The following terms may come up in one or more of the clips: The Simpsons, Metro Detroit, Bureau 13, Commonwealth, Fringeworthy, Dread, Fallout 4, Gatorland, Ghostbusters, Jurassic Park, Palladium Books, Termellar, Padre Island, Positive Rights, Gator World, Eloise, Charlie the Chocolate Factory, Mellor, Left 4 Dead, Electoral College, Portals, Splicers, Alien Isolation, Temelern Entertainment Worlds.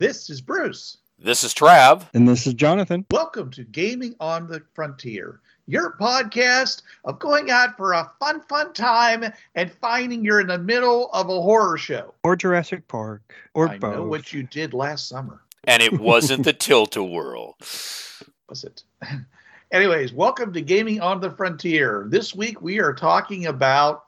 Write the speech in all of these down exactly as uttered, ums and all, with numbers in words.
This is Bruce. This is Trav. And this is Jonathan. Welcome to Gaming on the Frontier, your podcast of going out for a fun, fun time and finding you're in the middle of a horror show. Or Jurassic Park. Or I both. I know what you did last summer. And it wasn't the Tilt-A-Whirl. Was it? Anyways, welcome to Gaming on the Frontier. This week we are talking about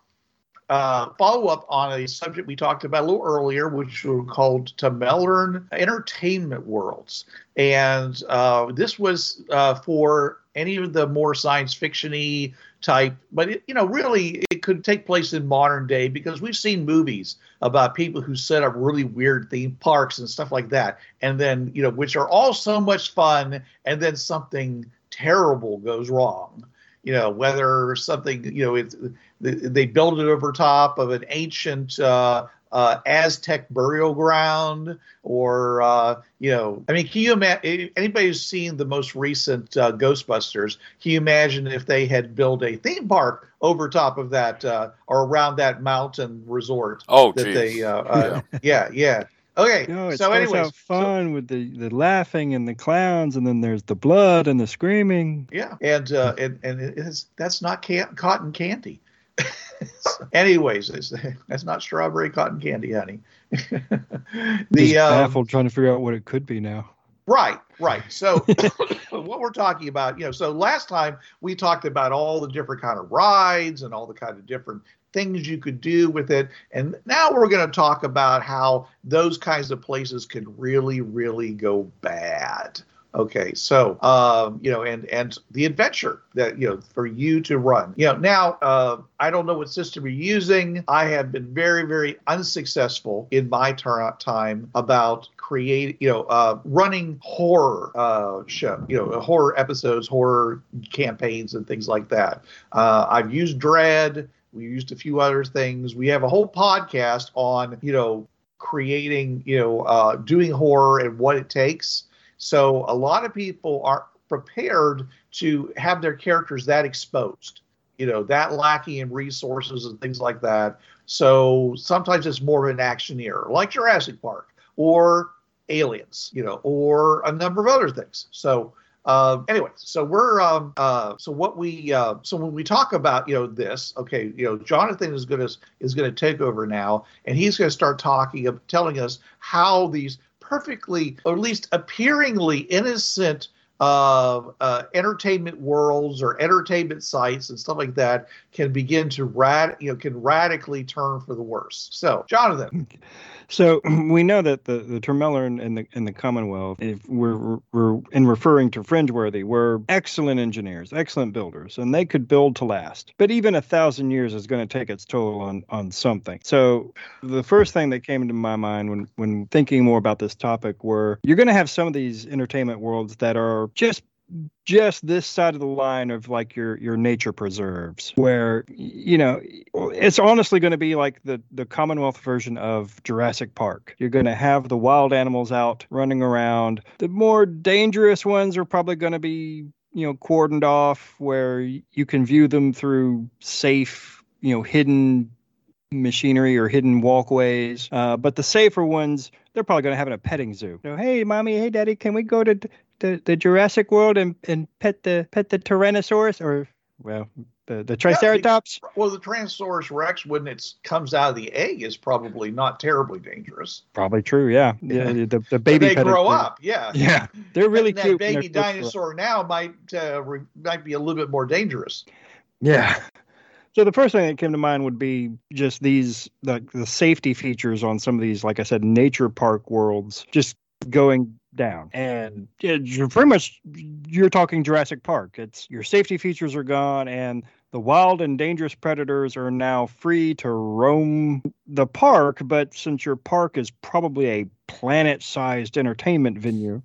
Uh, follow-up on a subject we talked about a little earlier, which were called Temelern Entertainment Worlds. And uh, this was uh, for any of the more science fiction-y type, but, it, you know, really it could take place in modern day because we've seen movies about people who set up really weird theme parks and stuff like that. And then, you know, which are all so much fun, and then something terrible goes wrong. You know, whether something, you know, it, they build it over top of an ancient uh, uh, Aztec burial ground or, uh, you know, I mean, can you imagine, anybody who's seen the most recent uh, Ghostbusters, can you imagine if they had built a theme park over top of that uh, or around that mountain resort? Oh, that they, uh, uh, yeah, yeah. Okay, no, it's so anyways. Have fun so, with the, the laughing and the clowns, and then there's the blood and the screaming. Yeah, and uh, and, and it is, that's not can- cotton candy. so, anyways, it's, that's not strawberry cotton candy, honey. the Just baffled um, trying to figure out what it could be now. Right, right. So what we're talking about, you know, so last time we talked about all the different kind of rides and all the kind of different things you could do with it. And now we're going to talk about how those kinds of places can really, really go bad. Okay. So, um, you know, and, and the adventure that, you know, for you to run, you know, now, uh, I don't know what system you're using. I have been very, very unsuccessful in my time about creating, you know, uh, running horror, uh, show, you know, horror episodes, horror campaigns and things like that. Uh, I've used Dread. We used a few other things. We have a whole podcast on, you know, creating, you know, uh, doing horror and what it takes. So a lot of people aren't prepared to have their characters that exposed, you know, that lacking in resources and things like that. So sometimes it's more of an actioneer, like Jurassic Park or Aliens, you know, or a number of other things. So Um, anyway, so we're, um, uh, so what we, uh, so when we talk about, you know, this, okay, you know, Jonathan is going to, is going to take over now, and he's going to start talking of telling us how these perfectly, or at least appearingly innocent, uh, uh, entertainment worlds or entertainment sites and stuff like that can begin to rad, you know, can radically turn for the worse. So Jonathan. So we know that the, the Termellar and the and the Commonwealth, if we're, we're in referring to Fringeworthy, were excellent engineers, excellent builders, and they could build to last. But even a thousand years is going to take its toll on, on something. So the first thing that came into my mind when, when thinking more about this topic were, you're going to have some of these entertainment worlds that are just just this side of the line of like your your nature preserves, where, you know, it's honestly going to be like the the Commonwealth version of Jurassic Park. You're going to have the wild animals out running around. The more dangerous ones are probably going to be, you know, cordoned off where you can view them through safe, you know, hidden machinery or hidden walkways. Uh, but the safer ones, they're probably going to have in a petting zoo. You know, hey, mommy, hey, daddy, can we go to d- The, the Jurassic World and, and pet the pet the Tyrannosaurus or well the, the Triceratops. Yeah, the, well, the Tyrannosaurus Rex, when it comes out of the egg, is probably not terribly dangerous. Probably true. Yeah. Yeah. The, the, the baby. They grow thing. Up. Yeah. Yeah. They're really that cute. That baby dinosaur now might uh, re, might be a little bit more dangerous. Yeah. So the first thing that came to mind would be just these like the, the safety features on some of these, like I said, nature park worlds, just going down. And you're pretty much, you're talking Jurassic Park. It's your safety features are gone and the wild and dangerous predators are now free to roam the park, but since your park is probably a planet-sized entertainment venue,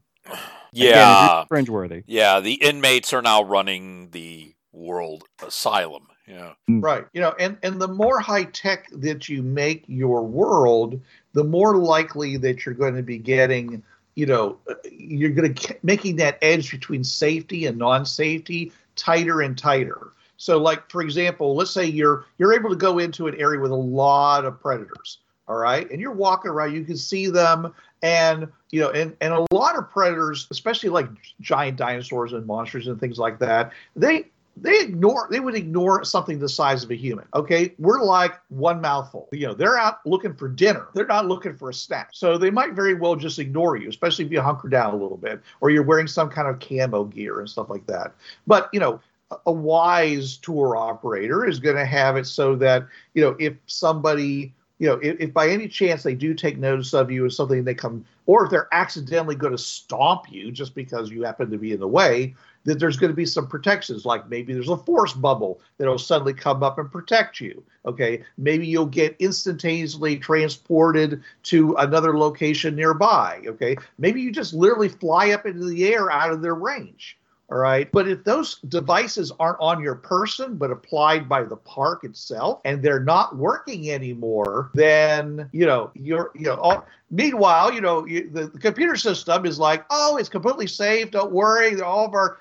yeah, again, Fringeworthy. Yeah, the inmates are now running the world asylum. Yeah, right. You know, and, and the more high tech that you make your world, the more likely that you're going to be getting, you know, you're going to making that edge between safety and non-safety tighter and tighter. So, like, for example, let's say you're you're able to go into an area with a lot of predators. All right. And you're walking around, you can see them. And, you know, and, and a lot of predators, especially like giant dinosaurs and monsters and things like that, they they ignore they would ignore something the size of a human. Okay, we're like one mouthful. You know, they're out looking for dinner. They're not looking for a snack. So they might very well just ignore you, especially if you hunker down a little bit or you're wearing some kind of camo gear and stuff like that. But, you know, a wise tour operator is going to have it so that, you know, if somebody, you know, if, if by any chance they do take notice of you or something, they come, or if they're accidentally going to stomp you just because you happen to be in the way, that there's going to be some protections, like maybe there's a force bubble that'll suddenly come up and protect you. Okay, maybe you'll get instantaneously transported to another location nearby. Okay, maybe you just literally fly up into the air out of their range. All right. But if those devices aren't on your person, but applied by the park itself, and they're not working anymore, then, you know, you're, you know, all, meanwhile, you know, you, the, the computer system is like, oh, it's completely safe. Don't worry. All of our,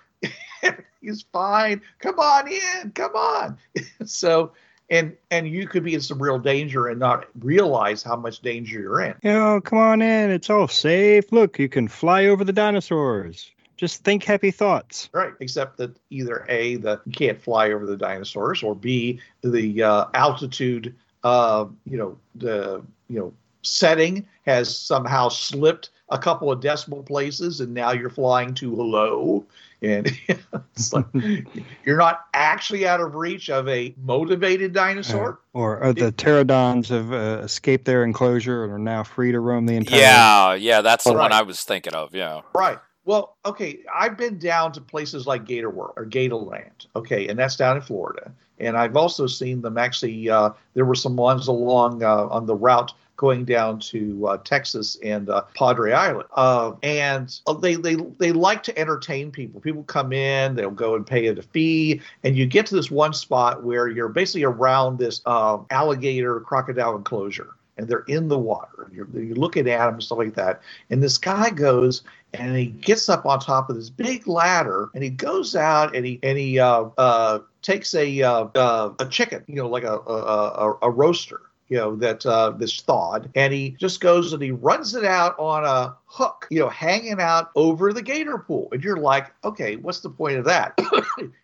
everything's fine. Come on in. Come on. So, and, and you could be in some real danger and not realize how much danger you're in. You know, come on in. It's all safe. Look, you can fly over the dinosaurs. Just think happy thoughts. Right, except that either A, the, you can't fly over the dinosaurs, or B, the uh, altitude, uh, you know, the you know setting has somehow slipped a couple of decimal places, and now you're flying too low, and it's like you're not actually out of reach of a motivated dinosaur. Uh, or, or the pterodons have uh, escaped their enclosure and are now free to roam the entire. Yeah, world. yeah, that's the right. one I was thinking of. Yeah, right. Well, okay, I've been down to places like Gator World or Gatorland, okay, and that's down in Florida. And I've also seen them actually, uh, there were some ones along uh, on the route going down to uh, Texas and uh, Padre Island. Uh, and they, they they like to entertain people. People come in, they'll go and pay a fee, and you get to this one spot where you're basically around this uh, alligator crocodile enclosure. And they're in the water. You're, you're looking at them and stuff like that. And this guy goes and he gets up on top of this big ladder and he goes out and he and he uh, uh, takes a uh, uh, a chicken, you know, like a a, a roaster, you know, that uh, that's thawed. And he just goes and he runs it out on a hook, you know, hanging out over the gator pool. And you're like, okay, what's the point of that?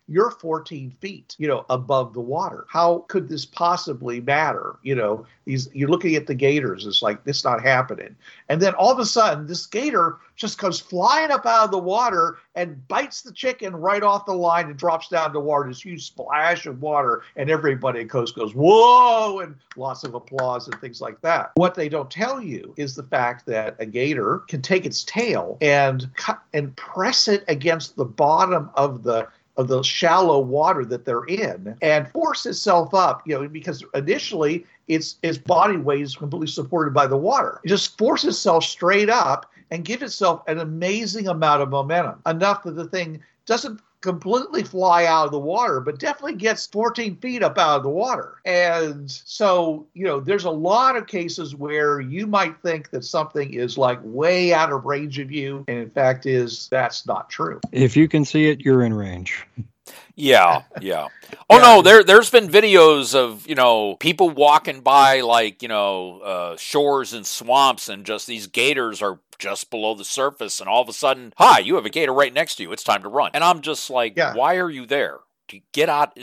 You're fourteen feet, you know, above the water. How could this possibly matter? You know, these, you're looking at the gators. It's like, this not happening. And then all of a sudden, this gator just comes flying up out of the water and bites the chicken right off the line and drops down to water. This huge splash of water. And everybody at Coast goes, whoa, and lots of applause and things like that. What they don't tell you is the fact that a gator can take its tail and and press it against the bottom of the of the shallow water that they're in and force itself up, you know, because initially its its body weight is completely supported by the water. It just forces itself straight up and give itself an amazing amount of momentum, enough that the thing doesn't completely fly out of the water, but definitely gets fourteen feet up out of the water. And so, you know, there's a lot of cases where you might think that something is like way out of range of you. And in fact is, that's not true. If you can see it, you're in range. Yeah, yeah. Oh, yeah. no, there, there's been videos of, you know, people walking by, like, you know, uh, shores and swamps, and just these gators are just below the surface, and all of a sudden, hi, you have a gator right next to you. It's time to run. And I'm just like, yeah. Why are you there? Get out.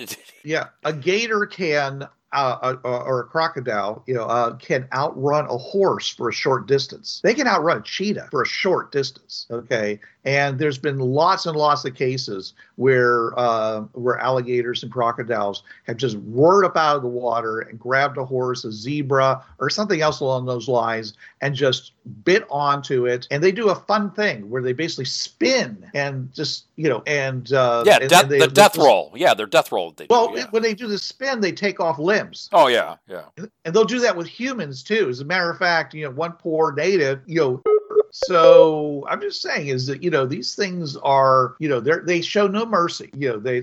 Yeah, a gator can... Uh, uh, or a crocodile, you know, uh, can outrun a horse for a short distance. They can outrun a cheetah for a short distance. Okay, and there's been lots and lots of cases where uh, where alligators and crocodiles have just roared up out of the water and grabbed a horse, a zebra, or something else along those lines, and just bit onto it. And they do a fun thing where they basically spin and just you know, and uh, yeah, and, death, and they, the death they, roll. Yeah, their death roll. They well, do, yeah. When they do the spin, they take off limbs. Oh yeah, yeah. And, and they'll do that with humans too. As a matter of fact, you know, one poor native, you know. So I'm just saying is that, you know, these things are, you know, they they show no mercy. You know, they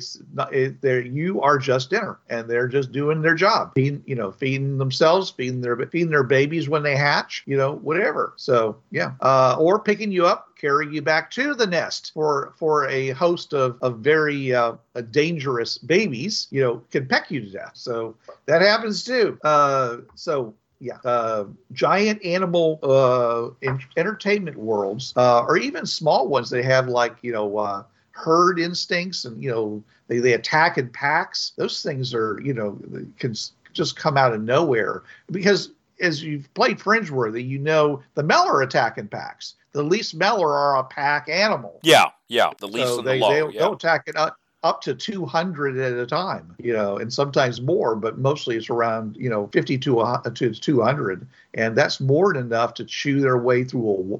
they you are just dinner, and they're just doing their job, feeding, you know, feeding themselves, feeding their feeding their babies when they hatch, you know, whatever. So, yeah. Uh, or picking you up, carry you back to the nest for for a host of, of very uh, dangerous babies, you know, can peck you to death. So that happens, too. Uh, so. Yeah, uh, giant animal uh, in- entertainment worlds, uh, or even small ones. They have like, you know, uh, herd instincts, and, you know, they, they attack in packs. Those things are, you know, can just come out of nowhere. Because as you've played Fringeworthy, you know the Mellor attack in packs. The least Mellor are a pack animal. Yeah, yeah, the least so and they, the low. They'll, yeah. they'll attack it up. up to two hundred at a time, you know, and sometimes more, but mostly it's around, you know, fifty to two hundred. And that's more than enough to chew their way through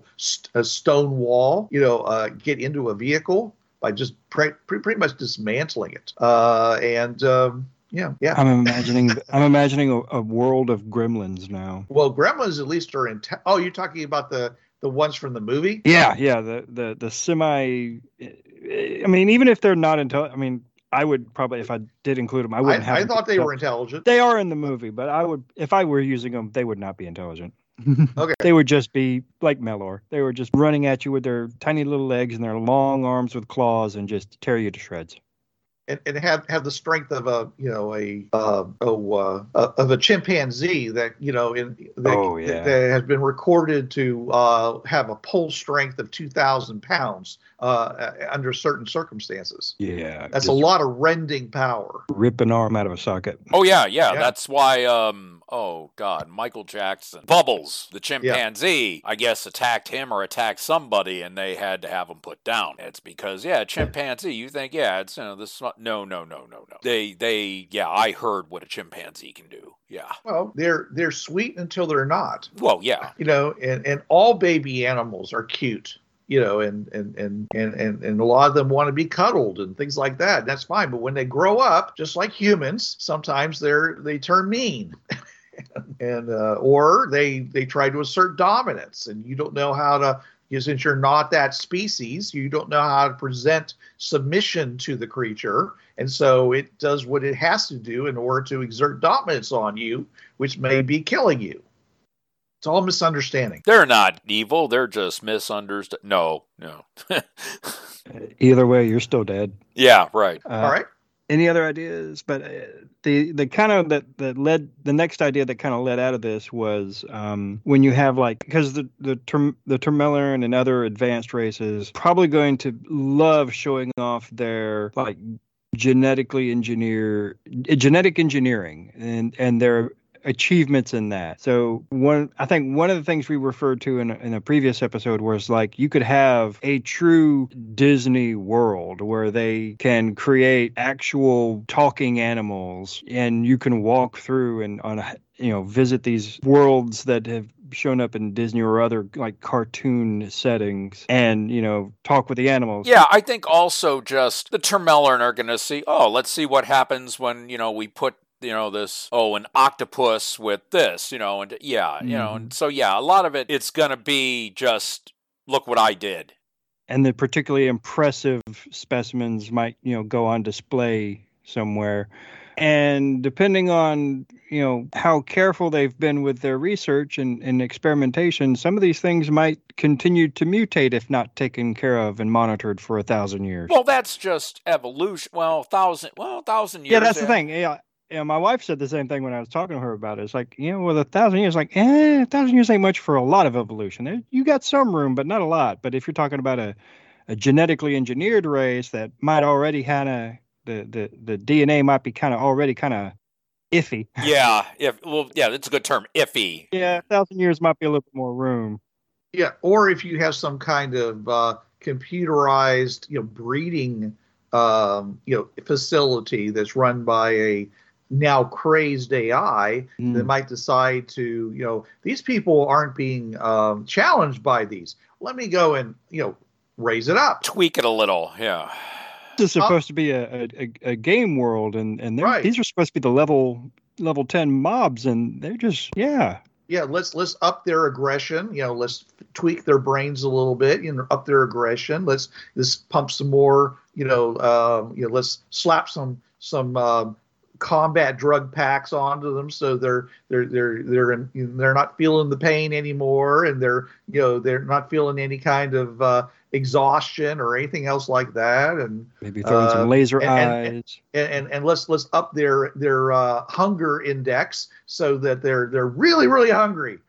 a, a stone wall, you know, uh, get into a vehicle by just pre- pre- pretty much dismantling it. Uh, and, um, Yeah, yeah. I'm imagining. I'm imagining a, a world of gremlins now. Well, gremlins at least are in. Te- oh, you're talking about the, the ones from the movie. Yeah, yeah. The the the semi. I mean, even if they're not intelligent, I mean, I would probably, if I did include them, I wouldn't I, have. I thought they were intelligent. They are in the movie, but I would, if I were using them, they would not be intelligent. Okay. They would just be like Mellor. They were just running at you with their tiny little legs and their long arms with claws and just tear you to shreds. And, and have, have the strength of a you know a uh, oh, uh, of a chimpanzee that you know in that, oh, yeah. that, that has been recorded to uh, have a pull strength of two thousand pounds uh, under certain circumstances. Yeah, that's a lot of rending power. Rip an arm out of a socket. Oh yeah, yeah. yeah. That's why. Um, oh God, Michael Jackson, Bubbles, the chimpanzee, yeah. I guess attacked him or attacked somebody, and they had to have him put down. It's because yeah, chimpanzee. You think yeah, it's you know this. No, no, no, no, no. They, they, yeah, I heard what a chimpanzee can do. Yeah. Well, they're, they're sweet until they're not. Well, yeah. You know, and, and all baby animals are cute, you know, and, and, and, and, and a lot of them want to be cuddled and things like that. And that's fine. But when they grow up, just like humans, sometimes they're, they turn mean. and, uh, or they, they try to assert dominance, and you don't know how to, since you're not that species, you don't know how to present submission to the creature. And so it does what it has to do in order to exert dominance on you, which may be killing you. It's all misunderstanding. They're not evil. They're just misunderstood. No, no. Either way, you're still dead. Yeah, right. Uh, all right. Any other ideas? But uh, the the kind of that, that led the next idea that kind of led out of this was um, when you have like because the the term, the Termellar and other advanced races probably going to love showing off their like genetically engineer genetic engineering and and their achievements in that. So one, I think one of the things we referred to in, in a previous episode was like you could have a true Disney world where they can create actual talking animals, and you can walk through and on you know visit these worlds that have shown up in Disney or other like cartoon settings and, you know, talk with the animals. Yeah, I think also just the Termellar are going to see, oh, let's see what happens when, you know, we put you know, this, oh, an octopus with this, you know, and yeah, you mm. know, and so yeah, a lot of it, it's going to be just, look what I did. And the particularly impressive specimens might, you know, go on display somewhere. And depending on, you know, how careful they've been with their research and, and experimentation, some of these things might continue to mutate if not taken care of and monitored for a thousand years. Well, that's just evolution. Well, thousand, well, thousand years. Yeah, that's the thing. Yeah. Yeah, my wife said the same thing when I was talking to her about it. It's like, you know, with a thousand years, like, eh, a thousand years ain't much for a lot of evolution. You got some room, but not a lot. But if you're talking about a, a genetically engineered race that might already kind of, the, the, the D N A might be kind of already kind of iffy. Yeah, if, well, yeah, that's a good term, iffy. Yeah, a thousand years might be a little bit more room. Yeah, or if you have some kind of uh, computerized, you know, breeding, um, you know, facility that's run by a now crazed A I mm. that might decide to, you know, these people aren't being um, challenged by these. Let me go and, you know, raise it up. Tweak it a little, yeah. This is supposed uh, to be a, a, a game world, and, and right. these are supposed to be the level level ten mobs, and they're just, yeah. Yeah, let's let's up their aggression. You know, let's tweak their brains a little bit. You know, up their aggression. Let's let's pump some more. You know, uh, you know, let's slap some some uh, combat drug packs onto them so they're they're they're they're in, you know, they're not feeling the pain anymore, and they're you know they're not feeling any kind of uh, exhaustion or anything else like that. And maybe throwing uh, some laser and, eyes. And, and, and, and let's let's up their their uh, hunger index so that they're they're really really hungry.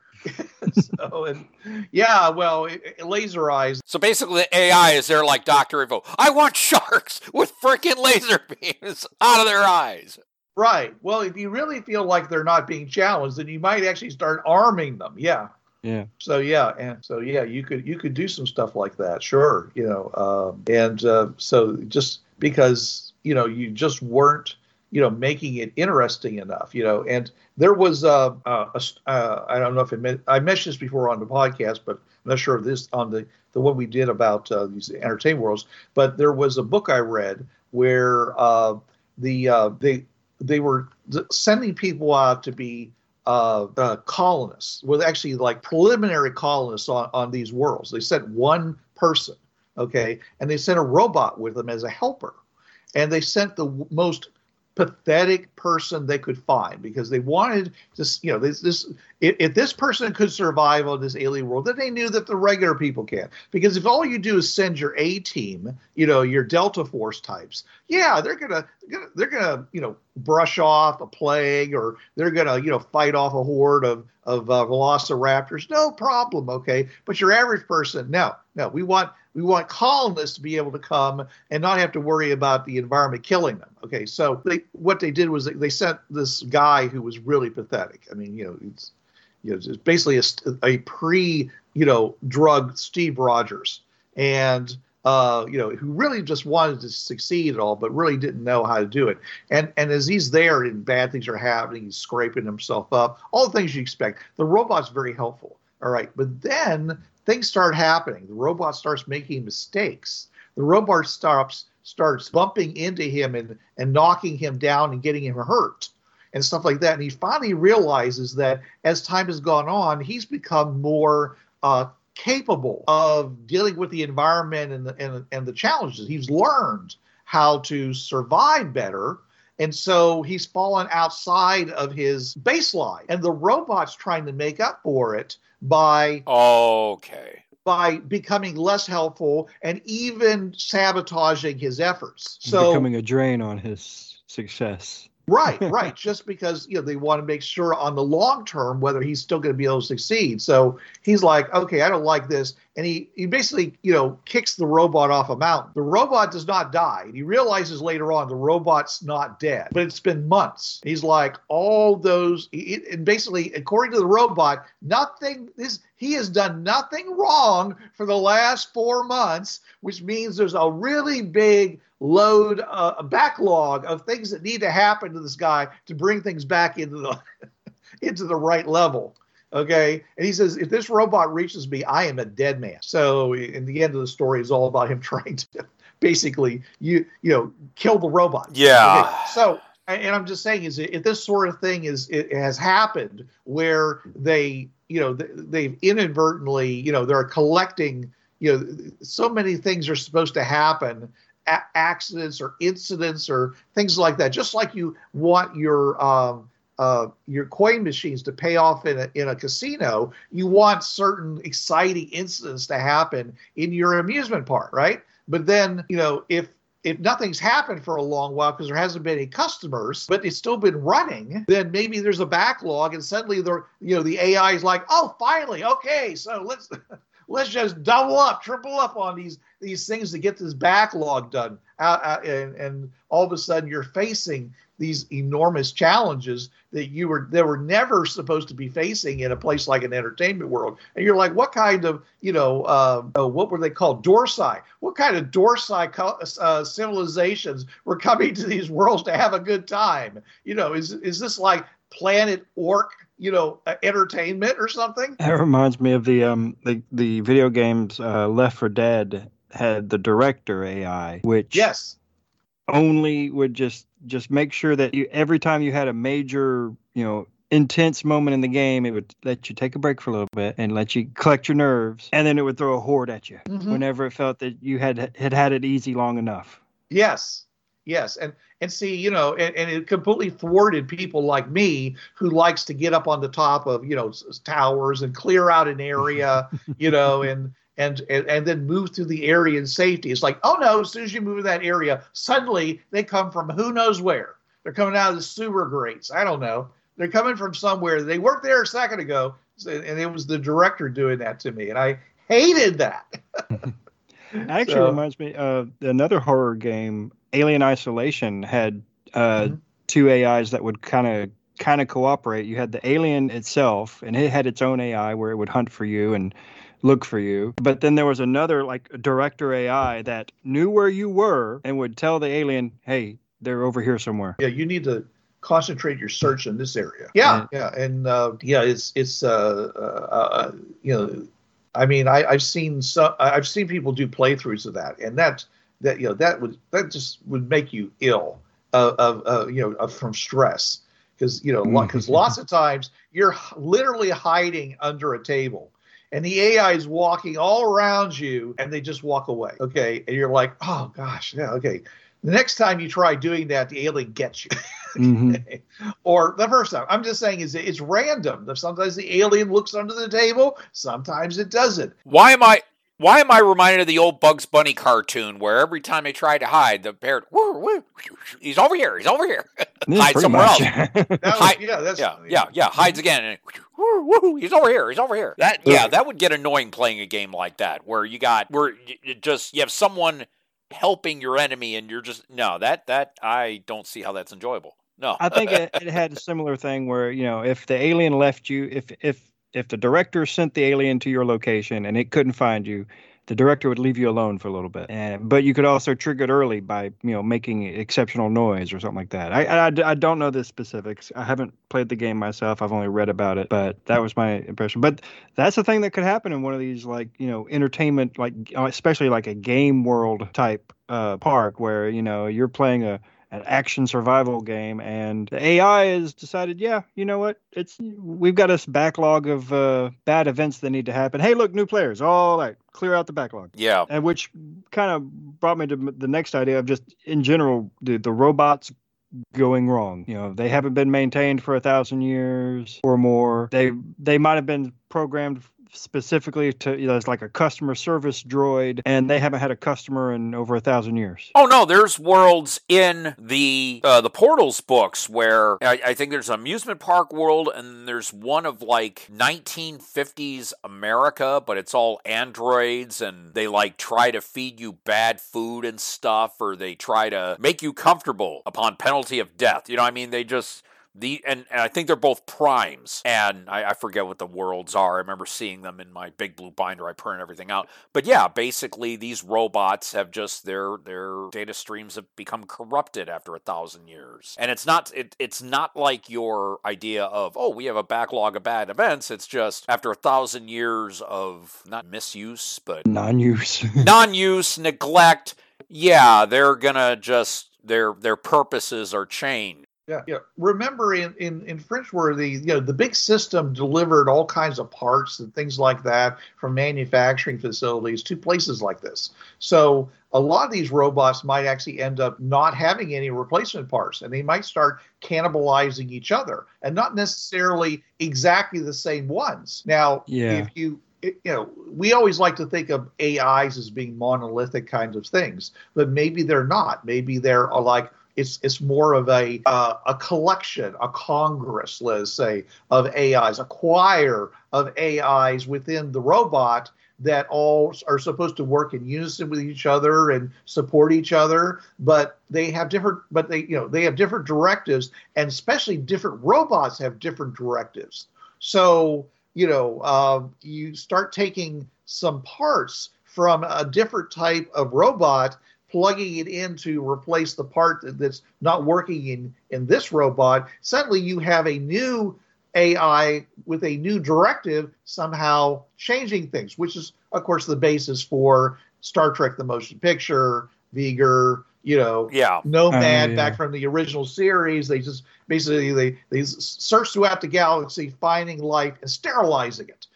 so and yeah, well, it, it laser eyes. So basically, the A I is there like Doctor Evil. I want sharks with freaking laser beams out of their eyes. Right. Well, if you really feel like they're not being challenged, then you might actually start arming them. Yeah. Yeah. So yeah, and so yeah, you could you could do some stuff like that, sure, you know, um, and uh, so just because you know you just weren't you know making it interesting enough, you know, and there was uh, a, uh I don't know if it meant, I mentioned this before on the podcast, but I'm not sure if this on the the one we did about uh, these entertainment worlds, but there was a book I read where uh, the uh, they they were sending people out to be. Uh, uh, colonists, well, actually like preliminary colonists on, on these worlds. They sent one person, okay, and they sent a robot with them as a helper. And they sent the w- most pathetic person they could find because they wanted to, you know, this, this if, if this person could survive on this alien world, then they knew that the regular people can. Because if all you do is send your A team, you know, your Delta Force types, yeah, they're gonna they're gonna you know brush off a plague or they're gonna you know fight off a horde of of uh, velociraptors, no problem, okay. But your average person, no, no, we want. We want colonists to be able to come and not have to worry about the environment killing them. Okay, so they, what they did was they, they sent this guy who was really pathetic. I mean, you know, it's, you know, it's basically a, a pre, you know, drug Steve Rogers, and uh, you know, who really just wanted to succeed at all, but really didn't know how to do it. And and as he's there and bad things are happening, he's scraping himself up, all the things you expect. The robot's very helpful. All right, but then. Things start happening. The robot starts making mistakes. The robot stops, starts bumping into him and, and knocking him down and getting him hurt and stuff like that. And he finally realizes that as time has gone on, he's become more uh, capable of dealing with the environment and the, and, and the challenges. He's learned how to survive better. And so he's fallen outside of his baseline. And the robot's trying to make up for it by okay by becoming less helpful and even sabotaging his efforts. So becoming a drain on his success. Right, right. Just because you know they want to make sure on the long term whether he's still going to be able to succeed. So he's like, okay, I don't like this. And he, he basically, you know, kicks the robot off a mountain. The robot does not die. And he realizes later on the robot's not dead, but it's been months. He's like, all those, he, and basically, according to the robot, nothing, this, he has done nothing wrong for the last four months, which means there's a really big load, uh, a backlog of things that need to happen to this guy to bring things back into the into the right level. Okay, and he says, if this robot reaches me, I am a dead man. So, in the end of the story, is all about him trying to basically, you you know, kill the robot. Yeah. Okay. So, and I'm just saying, is if this sort of thing is it has happened where they, you know, they've inadvertently, you know, they're collecting, you know, so many things are supposed to happen. A- accidents or incidents or things like that, just like you want your um, uh, your coin machines to pay off in a, in a casino, you want certain exciting incidents to happen in your amusement park, right? But then, you know, if if nothing's happened for a long while because there hasn't been any customers, but it's still been running, then maybe there's a backlog and suddenly the you know the A I is like, oh, finally, okay, so let's let's just double up, triple up on these these things to get this backlog done. Uh, uh, and, and all of a sudden you're facing these enormous challenges that you were, that were never supposed to be facing in a place like an entertainment world. And you're like, what kind of, you know, uh, uh, what were they called? Dorsai. What kind of Dorsai co- uh, civilizations were coming to these worlds to have a good time? You know, is, is this like Planet Orc, you know, uh, entertainment or something? That reminds me of the, um, the, the video games uh, Left four Dead had the director A I, which yes, only would just just make sure that you every time you had a major, you know, intense moment in the game, it would let you take a break for a little bit and let you collect your nerves, and then it would throw a horde at you mm-hmm. whenever it felt that you had had had it easy long enough. Yes. Yes. And and see, you know, and, and it completely thwarted people like me who likes to get up on the top of, you know, towers and clear out an area, you know, and, and, and, and then move through the area in safety. It's like, oh, no, as soon as you move in that area, suddenly they come from who knows where. They're coming out of the sewer grates. I don't know. They're coming from somewhere. They weren't there a second ago. And it was the director doing that to me. And I hated that. Actually, so. Reminds me of another horror game. Alien Isolation had uh, mm-hmm. two A Is that would kind of kind of cooperate. You had the alien itself, and it had its own A I where it would hunt for you and look for you. But then there was another, like, director A I that knew where you were and would tell the alien, hey, they're over here somewhere. Yeah, you need to concentrate your search in this area. Yeah, yeah. yeah. And, uh, yeah, it's, it's uh, uh, uh, you know, I mean, I, I've seen some, I've seen people do playthroughs of that, and that's, That you know that would that just would make you ill of, of uh, you know of, from stress, because you know because lots of times you're literally hiding under a table and the A I is walking all around you and they just walk away. Okay, and you're like, oh gosh, yeah, okay. The next time you try doing that, the alien gets you, okay? Mm-hmm. Or the first time. I'm just saying is it's random. Sometimes the alien looks under the table, sometimes it doesn't. Why am I? Why am I reminded of the old Bugs Bunny cartoon where every time they try to hide, the parrot, woo, woo, he's over here, he's over here, hide somewhere much. Else. That was, yeah, that's, yeah, yeah, yeah, hides again, and woo, woo, he's over here, he's over here. That, yeah, that would get annoying playing a game like that where you got, where you just, you have someone helping your enemy and you're just, no, that, that, I don't see how that's enjoyable. No. I think it, it had a similar thing where, you know, if the alien left you, if, if, If the director sent the alien to your location and it couldn't find you, the director would leave you alone for a little bit. And, but you could also trigger it early by, you know, making exceptional noise or something like that. I, I, I don't know the specifics. I haven't played the game myself. I've only read about it, but that was my impression. But that's the thing that could happen in one of these, like, you know, entertainment, like, especially like a game world type uh, park where, you know, you're playing a, an action survival game, and the A I has decided, yeah, you know what? It's we've got this backlog of uh, bad events that need to happen. Hey, look, new players, all right, clear out the backlog. Yeah, and which kind of brought me to the next idea of just in general, the the robots going wrong. You know, they haven't been maintained for a thousand years or more. They they might have been programmed specifically to, you know, it's like a customer service droid, and they haven't had a customer in over a thousand years. Oh no, there's worlds in the uh, the Portals books where I, I think there's an amusement park world, and there's one of like nineteen fifties America, but it's all androids, and they like try to feed you bad food and stuff, or they try to make you comfortable upon penalty of death. You know what I mean? They just... The and, and I think they're both primes, and I, I forget what the worlds are. I remember seeing them in my big blue binder. I printed everything out. But yeah, basically these robots have just their their data streams have become corrupted after a thousand years. And it's not it, it's not like your idea of, oh, we have a backlog of bad events. It's just after a thousand years of not misuse, but non-use, non-use, neglect. Yeah, they're gonna just their their purposes are changed. Yeah, yeah. Remember in, in, in Fringeworthy, you know, the big system delivered all kinds of parts and things like that from manufacturing facilities to places like this. So a lot of these robots might actually end up not having any replacement parts, and they might start cannibalizing each other, and not necessarily exactly the same ones. Now, yeah. if you... It, you know, we always like to think of A Is as being monolithic kinds of things, but maybe they're not. Maybe they're like it's it's more of a uh, a collection, a congress, let's say, of A Is, a choir of A Is within the robot that all are supposed to work in unison with each other and support each other, but they have different. But they you know they have different directives, and especially different robots have different directives. So. You know, uh, you start taking some parts from a different type of robot, plugging it in to replace the part that's not working in, in this robot. Suddenly you have a new A I with a new directive somehow changing things, which is, of course, the basis for Star Trek the Motion Picture, V'ger, you know, yeah. Nomad, uh, yeah. back from the original series. They just basically they, they search throughout the galaxy, finding life and sterilizing it.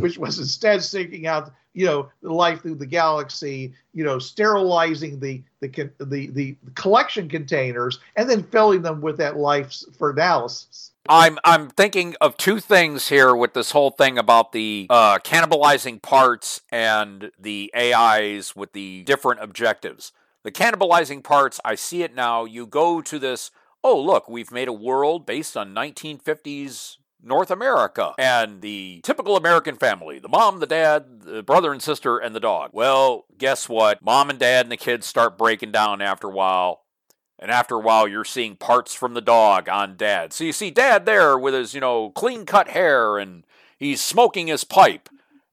Which was instead seeking out, you know, life through the galaxy, you know, sterilizing the the the the collection containers and then filling them with that life for analysis. I'm I'm thinking of two things here with this whole thing about the uh, cannibalizing parts and the A Is with the different objectives. The cannibalizing parts, I see it now. You go to this, oh, look, we've made a world based on nineteen fifties North America, and the typical American family, the mom, the dad, the brother and sister, and the dog. Well, guess what? Mom and dad and the kids start breaking down after a while, and after a while, you're seeing parts from the dog on dad. So you see dad there with his, you know, clean-cut hair, and he's smoking his pipe,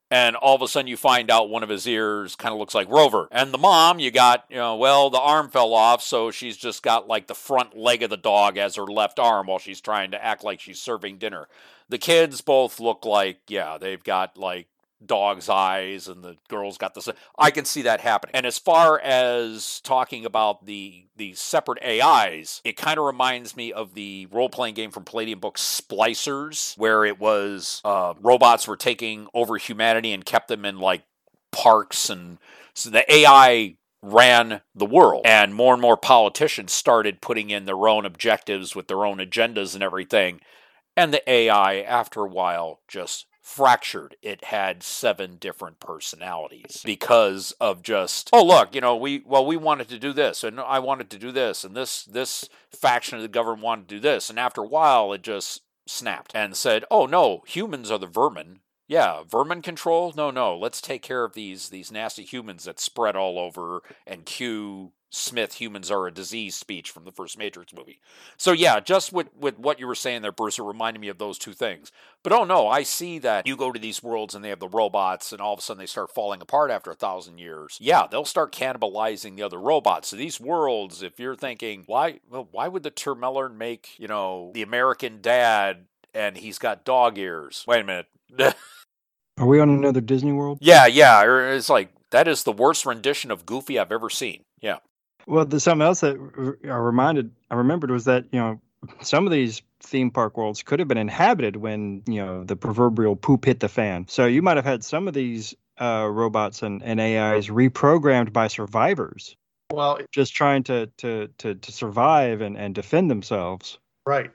and all of a sudden you find out one of his ears kind of looks like Rover. And the mom, you got, you know, well, the arm fell off, so she's just got like the front leg of the dog as her left arm while she's trying to act like she's serving dinner. The kids both look like, yeah, they've got like dog's eyes, and the girl's got this. I can see that happening. And as far as talking about the the separate A Is, it kind of reminds me of the role-playing game from Palladium Books, Splicers, where it was uh, robots were taking over humanity and kept them in, like, parks, and so the A I ran the world, and more and more politicians started putting in their own objectives with their own agendas and everything, and the A I, after a while, just fractured. It had seven different personalities because of just, oh, look, you know, we, well, we wanted to do this, and I wanted to do this, and this, this faction of the government wanted to do this. And after a while, it just snapped and said, oh, no, humans are the vermin. Yeah, vermin control? No, no, let's take care of these, these nasty humans that spread all over, and Q Smith, humans are a disease speech from the first Matrix movie. So yeah, just with, with what you were saying there, Bruce, it reminded me of those two things. But oh no, I see that you go to these worlds and they have the robots, and all of a sudden they start falling apart after a thousand years. Yeah, they'll start cannibalizing the other robots. So these worlds, if you're thinking, why well, why would the Termellar make, you know, the American dad and he's got dog ears? Wait a minute. Are we on another Disney World? Yeah, yeah. It's like, that is the worst rendition of Goofy I've ever seen. Yeah. Well, there's something else that I reminded, I remembered was that, you know, some of these theme park worlds could have been inhabited when, you know, the proverbial poop hit the fan. So you might have had some of these uh, robots and, and A Is reprogrammed by survivors. Well, just trying to to to, to survive and, and defend themselves. Right.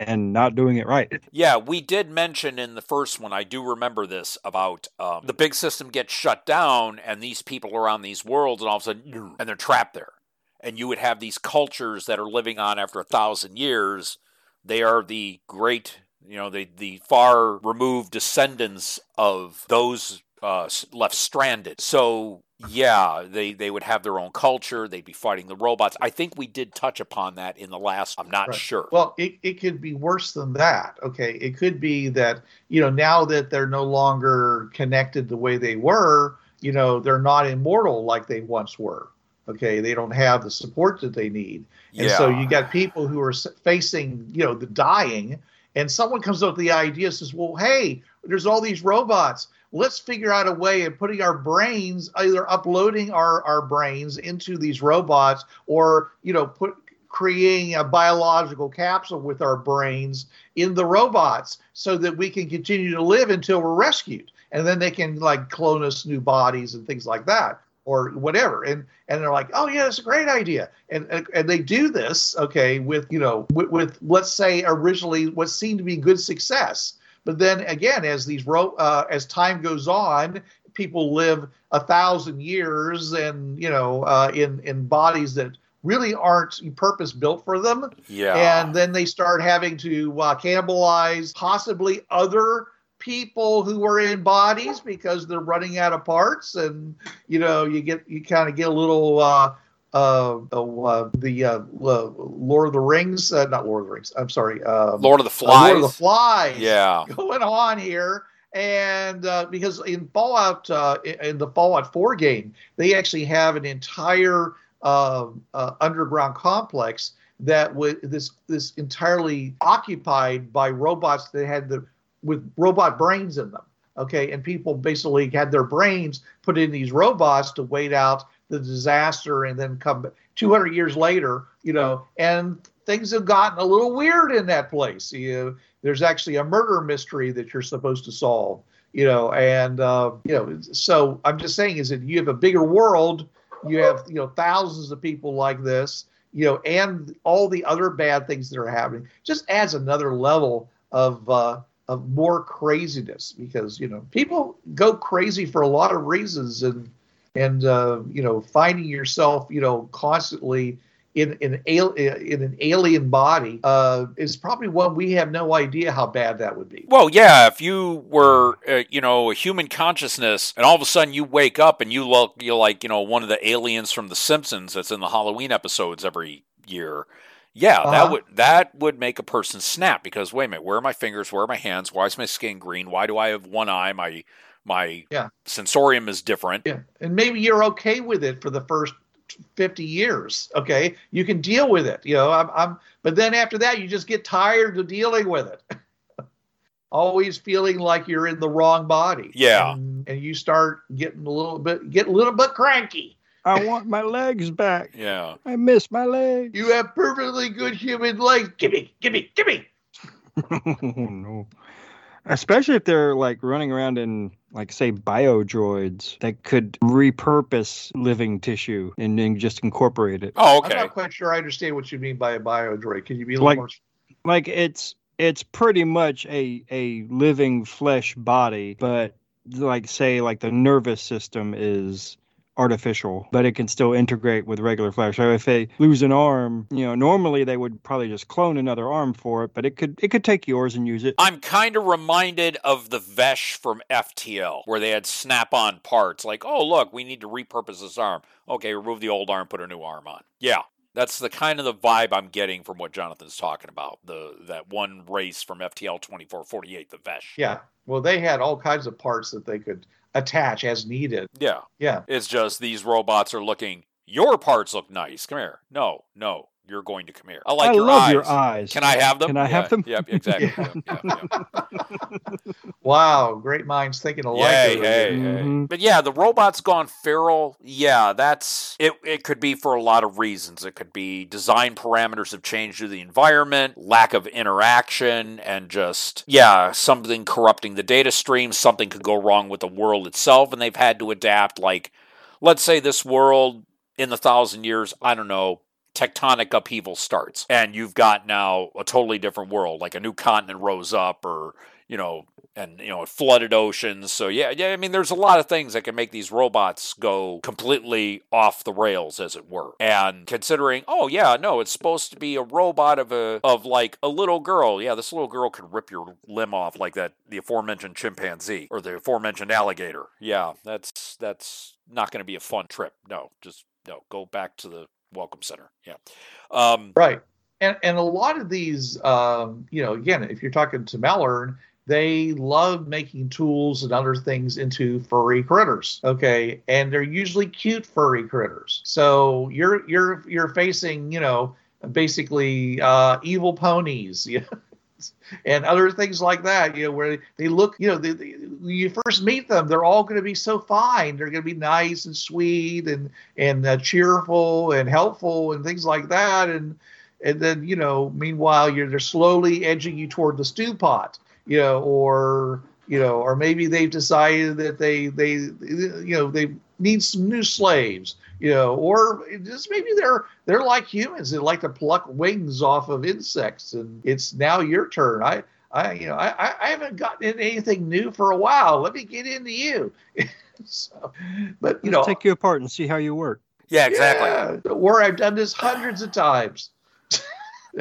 And not doing it right. Yeah, we did mention in the first one, I do remember this, about um, the big system gets shut down, and these people are on these worlds, and all of a sudden, and they're trapped there. And you would have these cultures that are living on after a thousand years. They are the great, you know, the, the far removed descendants of those uh, left stranded. So yeah, they, they would have their own culture. They'd be fighting the robots. I think we did touch upon that in the last, I'm not right. sure. Well, it, it could be worse than that, okay? It could be that, you know, now that they're no longer connected the way they were, you know, they're not immortal like they once were, okay? They don't have the support that they need. And yeah. so you got people who are facing, you know, the dying, and someone comes up with the idea, says, well, hey, there's all these robots. Let's figure out a way of putting our brains, either uploading our, our brains into these robots, or, you know, put creating a biological capsule with our brains in the robots so that we can continue to live until we're rescued. And then they can, like, clone us new bodies and things like that, or whatever. And and they're like, oh, yeah, that's a great idea. And and, and they do this, okay, with, you know, with, with, let's say, originally what seemed to be good success. But then again, as these ro- uh, as time goes on, people live a thousand years, and you know, uh, in in bodies that really aren't purpose built for them. Yeah. And then they start having to uh, cannibalize possibly other people who are in bodies because they're running out of parts, and you know, you get you kind of get a little. Uh, Uh, uh, the uh, Lord of the Rings, uh, not Lord of the Rings. I'm sorry, um, Lord of the Flies. Uh, Lord of the Flies. Yeah, going on here, and uh, because in Fallout, uh, in the Fallout four game, they actually have an entire uh, uh, underground complex that was this this entirely occupied by robots that had the with robot brains in them. Okay, and people basically had their brains put in these robots to wait out the disaster and then come back two hundred years later, you know, and things have gotten a little weird in that place. You know, there's actually a murder mystery that you're supposed to solve, you know, and, uh, you know, so I'm just saying is that you have a bigger world, you have, you know, thousands of people like this, you know, and all the other bad things that are happening just adds another level of, uh, of more craziness because, you know, people go crazy for a lot of reasons and, and, uh, you know, finding yourself, you know, constantly in, in, al- in an alien body uh, is probably one we have no idea how bad that would be. Well, yeah, if you were, uh, you know, a human consciousness and all of a sudden you wake up and you look, you're like, you know, one of the aliens from The Simpsons that's in the Halloween episodes every year. Yeah, uh-huh. that would that would make a person snap because, wait a minute, where are my fingers? Where are my hands? Why is my skin green? Why do I have one eye? My... My yeah. sensorium is different. Yeah. And maybe you're okay with it for the first fifty years. Okay. You can deal with it. You know, I'm, I'm, but then after that, you just get tired of dealing with it. Always feeling like you're in the wrong body. Yeah. And, and you start getting a little bit, get a little bit cranky. I want my legs back. Yeah. I miss my legs. You have perfectly good human legs. Gimme, gimme, gimme. Oh, no. Especially if they're like running around in, like, say, biodroids that could repurpose living tissue and then just incorporate it. Oh, okay. I'm not quite sure I understand what you mean by a biodroid. Can you be a little like, more? Like it's it's pretty much a a living flesh body, but like say like the nervous system is artificial, but it can still integrate with regular flesh. So if they lose an arm, you know, normally they would probably just clone another arm for it, but it could it could take yours and use it. I'm kind of reminded of the Vesh from F T L, where they had snap-on parts. Like, oh, look, we need to repurpose this arm. Okay, remove the old arm, put a new arm on. Yeah, that's the kind of the vibe I'm getting from what Jonathan's talking about, the that one race from F T L twenty-four forty-eight, the Vesh. Yeah, well, they had all kinds of parts that they could attach as needed. Yeah. Yeah. It's just these robots are looking, your parts look nice. Come here. No, no. You're going to come here. I like I your, love eyes. your eyes. Can I have them? Can I yeah, have them? Yep, exactly. Yeah. Yep, yep, yep. Wow. Great minds thinking alike. Hey, hey, hey. But yeah, the robot's gone feral. Yeah, that's, it It could be for a lot of reasons. It could be design parameters have changed due to the environment, lack of interaction, and just, yeah, something corrupting the data stream. Something could go wrong with the world itself, and they've had to adapt. Like, let's say this world in the thousand years, I don't know, tectonic upheaval starts and you've got now a totally different world, like a new continent rose up or, you know, and, you know, it flooded oceans. So yeah, yeah. I mean, there's a lot of things that can make these robots go completely off the rails, as it were. And considering, oh yeah, no, it's supposed to be a robot of a, of like a little girl. Yeah. This little girl could rip your limb off like that. The aforementioned chimpanzee or the aforementioned alligator. Yeah. That's, that's not going to be a fun trip. No, just no, go back to the Welcome Center. Yeah. Um, right. And and a lot of these, um, you know, again, if you're talking to Mellor, they love making tools and other things into furry critters. Okay. And they're usually cute furry critters. So you're, you're, you're facing, you know, basically uh, evil ponies, you know, and other things like that, you know, where they look, you know, they, they, when you first meet them, they're all going to be so fine. They're going to be nice and sweet and and uh, cheerful and helpful and things like that. And and then, you know, meanwhile, you're they're slowly edging you toward the stew pot, you know, or, you know, or maybe they've decided that they, they you know, they need some new slaves, you know, or just maybe they're they're like humans. They like to pluck wings off of insects, and it's now your turn. I, I you know, I, I haven't gotten into anything new for a while. Let me get into you. so, but you Let's know, take you apart and see how you work. Yeah, exactly. Yeah, where I've done this hundreds of times.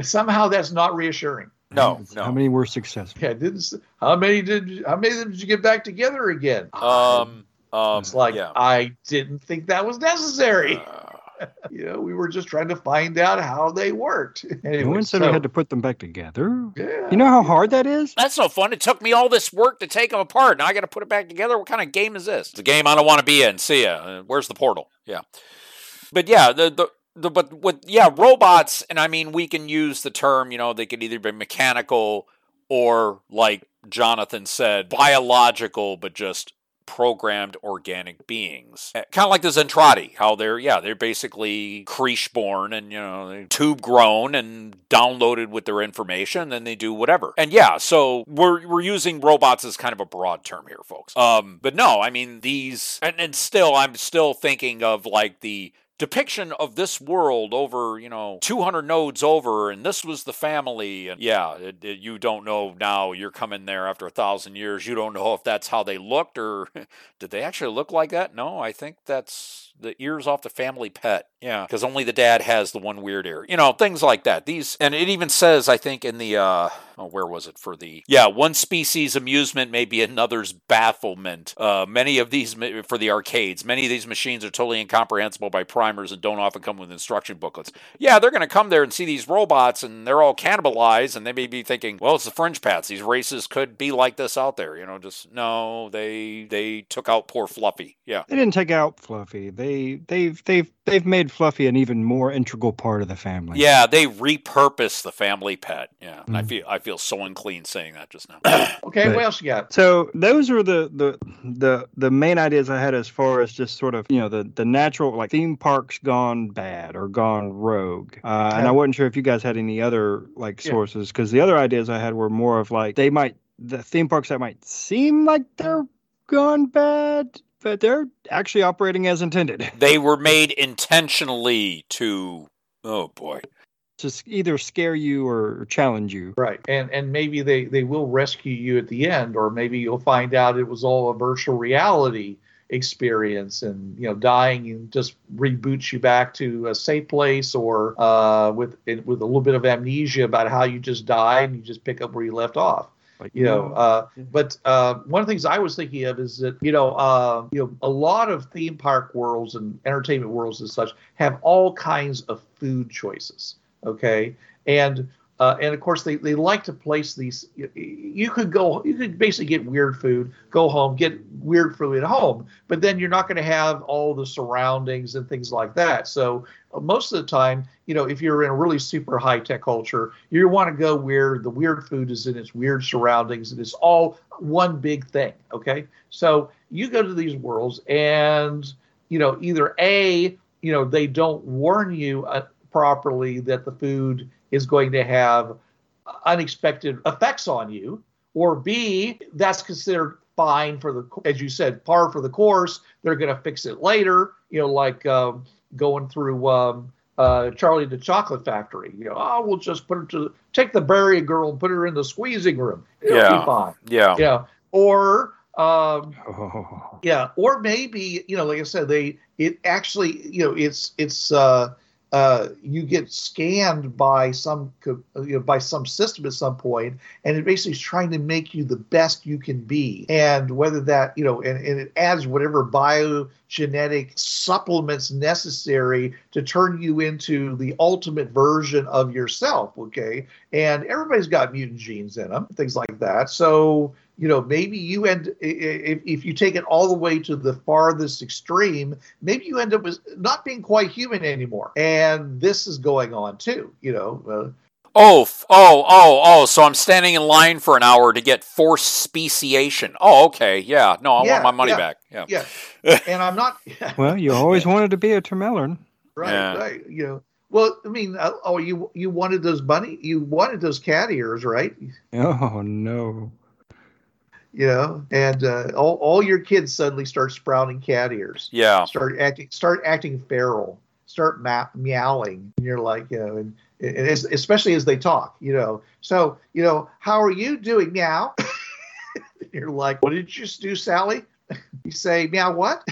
Somehow that's not reassuring. No, no. How many were successful? Yeah, didn't. How many did? How many of them did you get back together again? Um. Um, it's like, yeah. I didn't think that was necessary. Uh, you know, we were just trying to find out how they worked. Anyway, no one said so, I had to put them back together. Yeah, you know how yeah. hard that is? That's no fun. It took me all this work to take them apart. Now I got to put it back together. What kind of game is this? It's a game I don't want to be in. See ya. Uh, where's the portal? Yeah. But yeah, the, the, the, but with, yeah, robots. And I mean, we can use the term, you know, they could either be mechanical or, like Jonathan said, biological but just programmed organic beings. Kind of like the Zentradi, how they're, yeah, they're basically creche-born and, you know, tube-grown and downloaded with their information, and they do whatever. And yeah, so we're we're using robots as kind of a broad term here, folks. Um, but no, I mean, these, and, and still, I'm still thinking of, like, the depiction of this world over, you know, two hundred nodes over, and this was the family, and yeah, it, it, you don't know now, you're coming there after a thousand years, you don't know if that's how they looked, or did they actually look like that? No, I think that's the ears off the family pet, yeah, because only the dad has the one weird ear, you know, things like that. These, and it even says, I think in the, uh, oh, where was it for the, yeah, one species amusement may be another's bafflement. Uh, many of these, for the arcades, many of these machines are totally incomprehensible by prime and don't often come with instruction booklets. Yeah, they're going to come there and see these robots and they're all cannibalized and they may be thinking, well, it's the fringe pats. These races could be like this out there. You know, just, no, they they took out poor Fluffy. Yeah. They didn't take out Fluffy. They, they've, they've, they've made Fluffy an even more integral part of the family. Yeah, they repurposed the family pet. Yeah, mm-hmm. And I feel I feel so unclean saying that just now. Okay, but what else you got? So those are the, the, the, the main ideas I had as far as just sort of, you know, the, the natural, like, theme park gone bad or gone rogue. Uh, and I wasn't sure if you guys had any other, like, sources, because the other ideas I had were more of, like, they might, the theme parks that might seem like they're gone bad, but they're actually operating as intended. They were made intentionally to, oh boy, just either scare you or challenge you. Right. And and maybe they, they will rescue you at the end, or maybe you'll find out it was all a virtual reality experience, and, you know, dying and just reboots you back to a safe place, or uh, with with a little bit of amnesia about how you just died, and you just pick up where you left off. Like, you know, uh, but uh, one of the things I was thinking of is that, you know, uh, you know, a lot of theme park worlds and entertainment worlds and such have all kinds of food choices. Okay, and uh, and of course they, they like to place these. You, you could go, you could basically get weird food, go home, get weird food at home, but then you're not going to have all the surroundings and things like that. So most of the time, you know, if you're in a really super high tech culture, you want to go where the weird food is in its weird surroundings, and it's all one big thing. Okay, so you go to these worlds, and, you know, either A, you know, they don't warn you uh, properly that the food is going to have unexpected effects on you, or B, that's considered fine for the, as you said, par for the course. They're going to fix it later, you know, like um, going through um, uh, Charlie the Chocolate Factory. You know, oh, we'll just put her to, take the berry girl and put her in the squeezing room. It'll yeah. be fine. Yeah. Yeah. Or, um, oh. yeah, or maybe, you know, like I said, they, it actually, you know, it's, it's, uh, Uh, you get scanned by some, you know, by some system at some point, and it basically is trying to make you the best you can be. And whether that, you know, and, and it adds whatever biogenetic supplements necessary to turn you into the ultimate version of yourself. Okay, and everybody's got mutant genes in them, things like that. So, you know, maybe you end, if, if you take it all the way to the farthest extreme, maybe you end up with not being quite human anymore. And this is going on too, you know. Uh, oh, oh, oh, oh, so I'm standing in line for an hour to get forced speciation. Oh, okay, yeah, no, I yeah, want my money yeah, back. Yeah, yeah. And I'm not... Well, you always wanted to be a Termellar. Right, yeah. right, you know. Well, I mean, oh, you you wanted those bunny, you wanted those cat ears, right? Oh, no. You know, and uh, all all your kids suddenly start sprouting cat ears. Yeah. Start acting, start acting feral. Start ma- meowing. And you're like, you know, and, and it's, especially as they talk, you know. So, you know, how are you doing now? You're like, what did you just do, Sally? You say, meow what?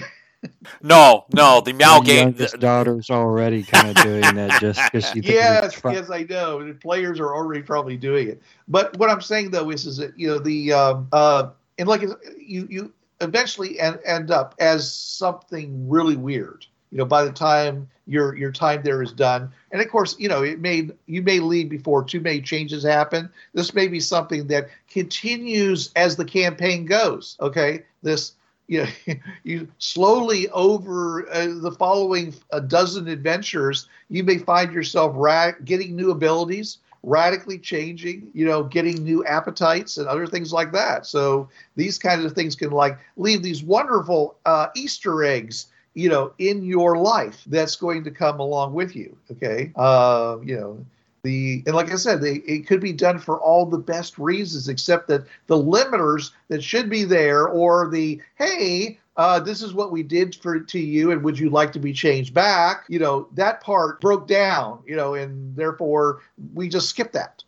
No, no, the meow game. His daughter's already kind of doing that just because she. Yes, yes, I know. The players are already probably doing it. But what I'm saying though is, is that, you know, the um, uh, and like you, you eventually end, end up as something really weird. You know, by the time your your time there is done, and of course, you know, it may you may leave before too many changes happen. This may be something that continues as the campaign goes. Okay, this. You know, you slowly over uh, the following a dozen adventures, you may find yourself ra- getting new abilities, radically changing, you know, getting new appetites and other things like that. So these kinds of things can like leave these wonderful uh, Easter eggs, you know, in your life that's going to come along with you. Okay. Uh, you know, the, and like I said, they, it could be done for all the best reasons, except that the limiters that should be there, or the, hey, Uh, this is what we did for to you, and would you like to be changed back? You know, that part broke down, you know, and therefore we just skipped that.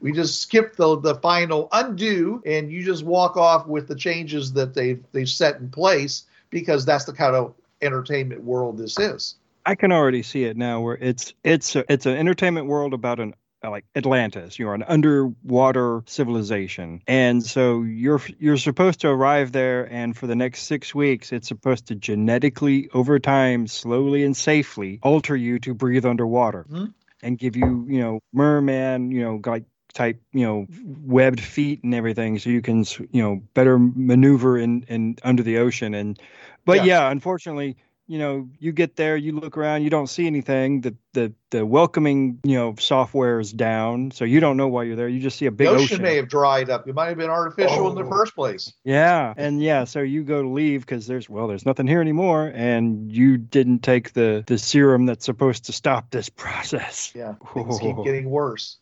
We just skipped the the final undo, and you just walk off with the changes that they've, they've set in place, because that's the kind of entertainment world this is. I can already see it now, where it's it's a, it's an entertainment world about an like Atlantis, you're an underwater civilization. And so you're you're supposed to arrive there, and for the next six weeks, it's supposed to genetically, over time, slowly and safely alter you to breathe underwater, mm-hmm. and give you, you know, merman, you know, like type, you know, webbed feet and everything, so you can, you know, better maneuver in, in under the ocean. And but yeah, yeah unfortunately, you know, you get there, you look around, you don't see anything. The the the welcoming, you know, software is down, so you don't know why you're there. You just see a big ocean. The ocean may have dried up. It might have been artificial oh. in the first place. Yeah, and yeah, so you go to leave because there's, well, there's nothing here anymore, and you didn't take the, the serum that's supposed to stop this process. Yeah, things oh. keep getting worse.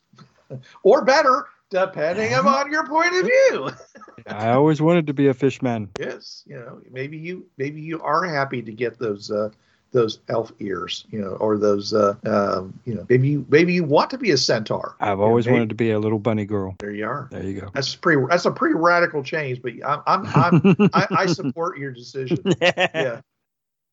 Or better, depending upon your point of view. I always wanted to be a fishman. Yes, you know, maybe you maybe you are happy to get those uh, those elf ears, you know, or those uh, um, you know, maybe you, maybe you want to be a centaur. I've always you know, maybe, wanted to be a little bunny girl. There you are. There you go. That's pretty. That's a pretty radical change, but I'm I'm, I'm I, I support your decision. Yeah.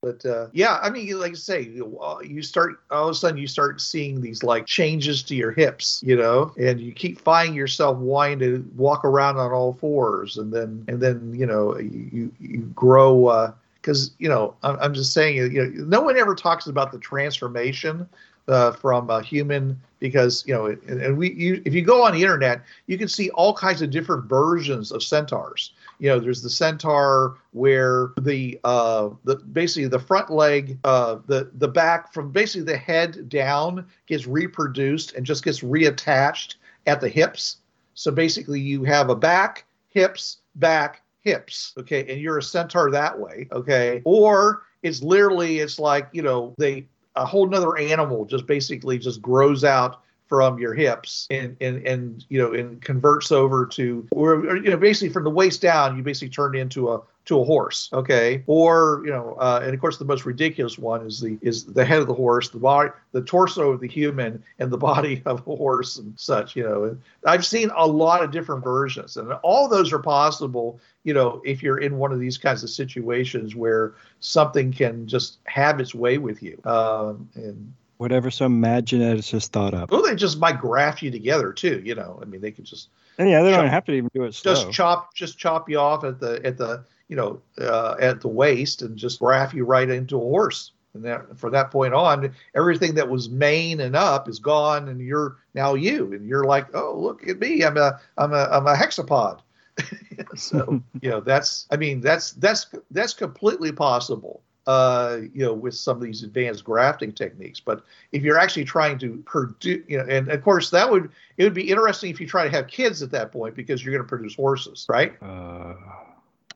But, uh, yeah, I mean, like I say, you start, all of a sudden you start seeing these, like, changes to your hips, you know, and you keep finding yourself wanting to walk around on all fours. And then, and then you know, you, you grow, uh, because, you know, I'm, I'm just saying, you know, no one ever talks about the transformation uh, from a human, because, you know, and, and we, you, if you go on the internet, you can see all kinds of different versions of centaurs. You know, there's the centaur where the uh, the basically the front leg, uh, the the back from basically the head down gets reproduced and just gets reattached at the hips. So basically, you have a back, hips, back, hips. Okay, and you're a centaur that way. Okay, or it's literally it's like you know they a whole nother animal just basically just grows out from your hips and, and, and, you know, and converts over to, or, or, you know, basically from the waist down, you basically turn into a, to a horse. Okay. Or, you know, uh, and of course the most ridiculous one is the, is the head of the horse, the body, the torso of the human, and the body of a horse and such, you know, and I've seen a lot of different versions, and all those are possible, you know, if you're in one of these kinds of situations where something can just have its way with you. Um, and, Whatever some mad geneticist thought up. Well, they just might graph you together too, you know. I mean, they could just and yeah, they chop, don't have to even do it. Slow. Just chop, just chop you off at the at the you know uh, at the waist and just graph you right into a horse. And that, from that point on, everything that was mane and up is gone, and you're now you, and you're like, oh, look at me, I'm a I'm a I'm a hexapod. So you know that's I mean that's that's that's completely possible. Uh, you know, with some of these advanced grafting techniques. But if you're actually trying to produce, you know, and of course that would, it would be interesting if you try to have kids at that point, because you're going to produce horses, right? Uh,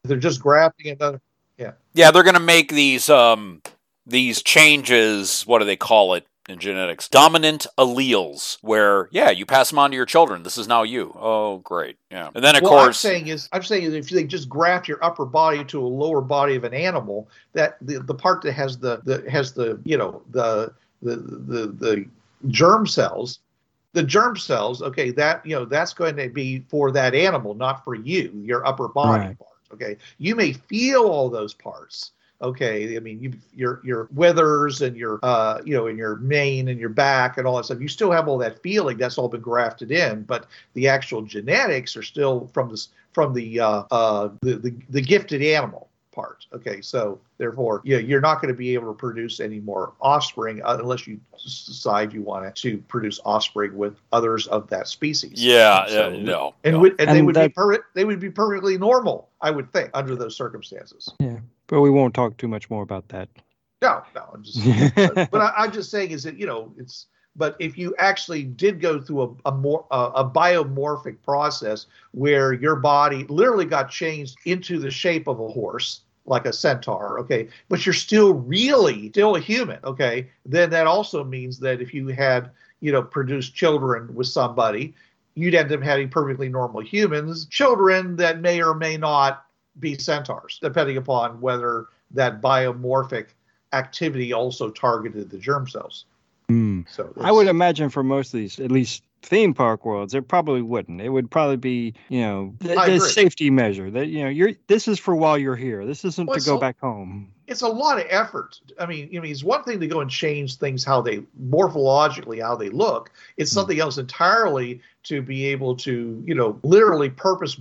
they're just grafting another, yeah. Yeah, they're going to make these, um, these changes, what do they call it in genetics? Dominant alleles, where, yeah, you pass them on to your children. This is now you. Oh, great. Yeah. And then, of well, course... What I'm saying is, I'm saying is if they just graft your upper body to a lower body of an animal, that the, the part that has the, the has the, you know, the, the the the germ cells, the germ cells, okay, that, you know, that's going to be for that animal, not for you, your upper body right. part, okay? You may feel all those parts, okay, I mean, you, your your withers and your uh, you know, and your mane and your back and all that stuff. You still have all that feeling. That's all been grafted in, but the actual genetics are still from this from the uh, uh, the, the the gifted animal part. Okay, so therefore, yeah, you know, you're not going to be able to produce any more offspring unless you decide you want to produce offspring with others of that species. Yeah, so, uh, no, and no. Would, and, and they would that... be per- they would be perfectly normal, I would think, under those circumstances. Yeah. But we won't talk too much more about that. No, no. I'm just, but, but I, I'm just saying is that, you know, it's But if you actually did go through a, a more a, a biomorphic process where your body literally got changed into the shape of a horse, like a centaur, okay, but you're still really still a human, okay, then that also means that if you had, you know, produced children with somebody, you'd end up having perfectly normal humans, children that may or may not be centaurs, depending upon whether that biomorphic activity also targeted the germ cells. Mm. So I would imagine for most of these, at least theme park worlds, it probably wouldn't. It would probably be, you know, th- this safety measure that, you know, you're, this is for while you're here. This isn't well, to go a, back home. It's a lot of effort. I mean, I mean, it's one thing to go and change things, how they morphologically, how they look. It's something mm. else entirely to be able to, you know, literally purpose,